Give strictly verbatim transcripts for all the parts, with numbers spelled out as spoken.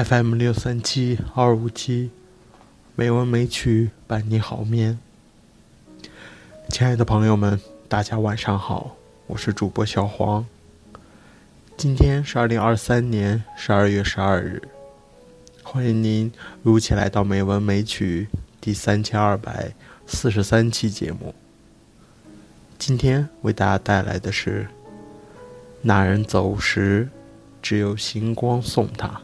F M 六三七二五七，美文美曲伴你好眠。亲爱的朋友们，大家晚上好，我是主播小黄。今天是二零二三年十二月十二日，欢迎您如期来到《美文美曲》第三千二百四十三期节目。今天为大家带来的是：那人走时，只有星光送他。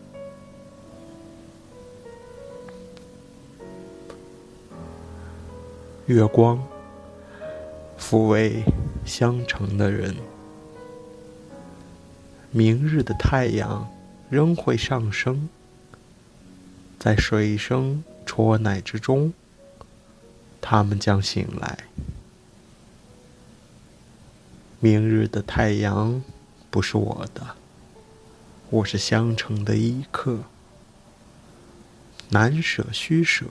月光抚慰相乘的人，明日的太阳仍会上升，在水声戳奶之中，他们将醒来。明日的太阳不是我的，我是相乘的一刻，难舍虚舍。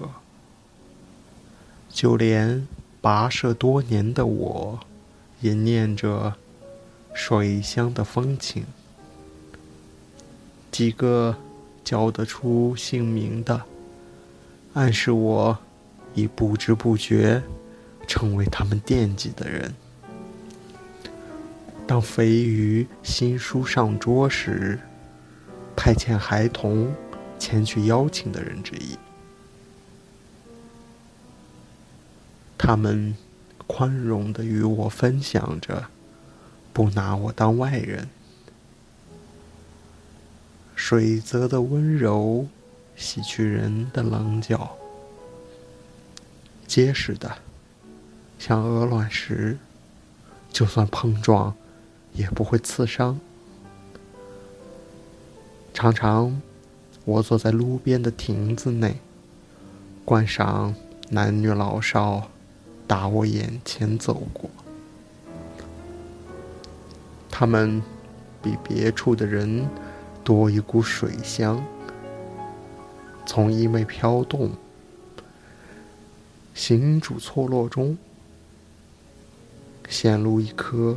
就连跋涉多年的我，也念着水乡的风情。几个叫得出姓名的，暗示我已不知不觉成为他们惦记的人。当肥鱼新书上桌时，派遣孩童前去邀请的人之一。他们宽容地与我分享着，不拿我当外人。水泽的温柔洗去人的棱角，结实的像鹅卵石，就算碰撞也不会刺伤。常常我坐在路边的亭子内，观赏男女老少打我眼前走过，他们比别处的人多一股水香，从衣袂飘动，行主错落中显露一颗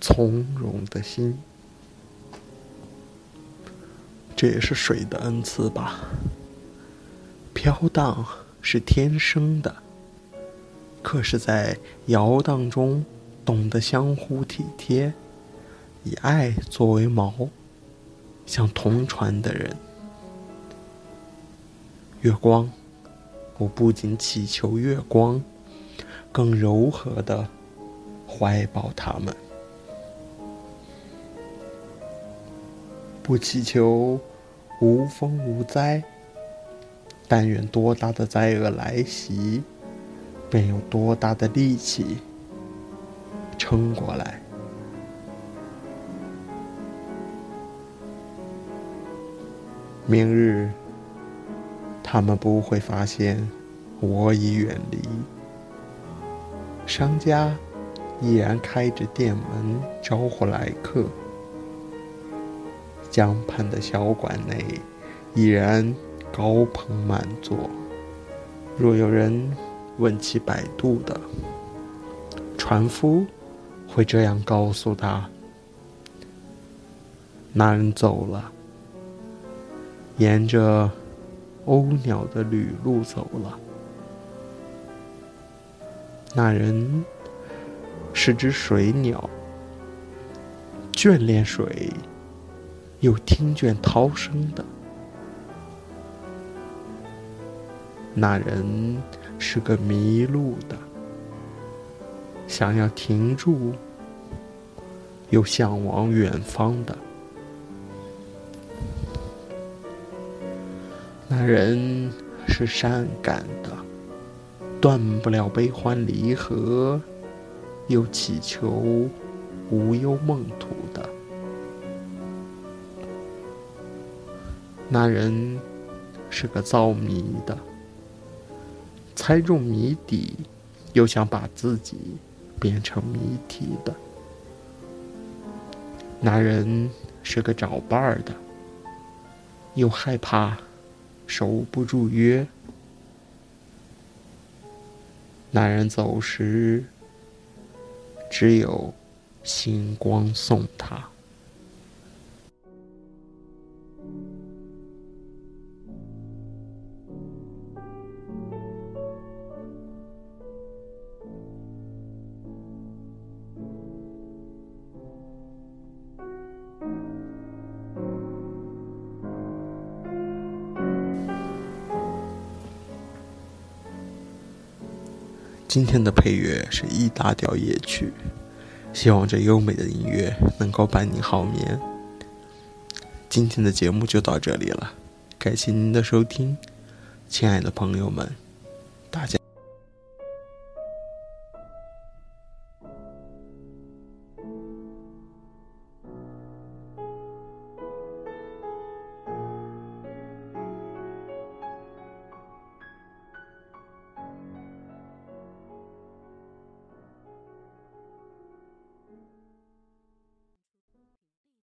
从容的心。这也是水的恩赐吧，飘荡是天生的，可是在摇荡中懂得相互体贴，以爱作为锚，像同船的人。月光，我不仅祈求月光，更柔和地怀抱他们。不祈求无风无灾，但愿多大的灾厄来袭，便有多大的力气撑过来。明日，他们不会发现我已远离。商家依然开着店门招呼来客，江畔的小馆内依然高朋满座。若有人问起摆渡的船夫，会这样告诉他：那人走了，沿着鸥鸟的旅路走了。那人是只水鸟，眷恋水，又听见涛声的。那人是个迷路的，想要停住，又向往远方的。那人是善感的，断不了悲欢离合，又祈求无忧梦途的。那人是个造谜的，猜中谜底，又想把自己变成谜题的。那人是个找伴儿的，又害怕守不住约。那人走时，只有星光送他。今天的配乐是E大调夜曲，希望这优美的音乐能够伴你好眠。今天的节目就到这里了，感谢您的收听，亲爱的朋友们，大家。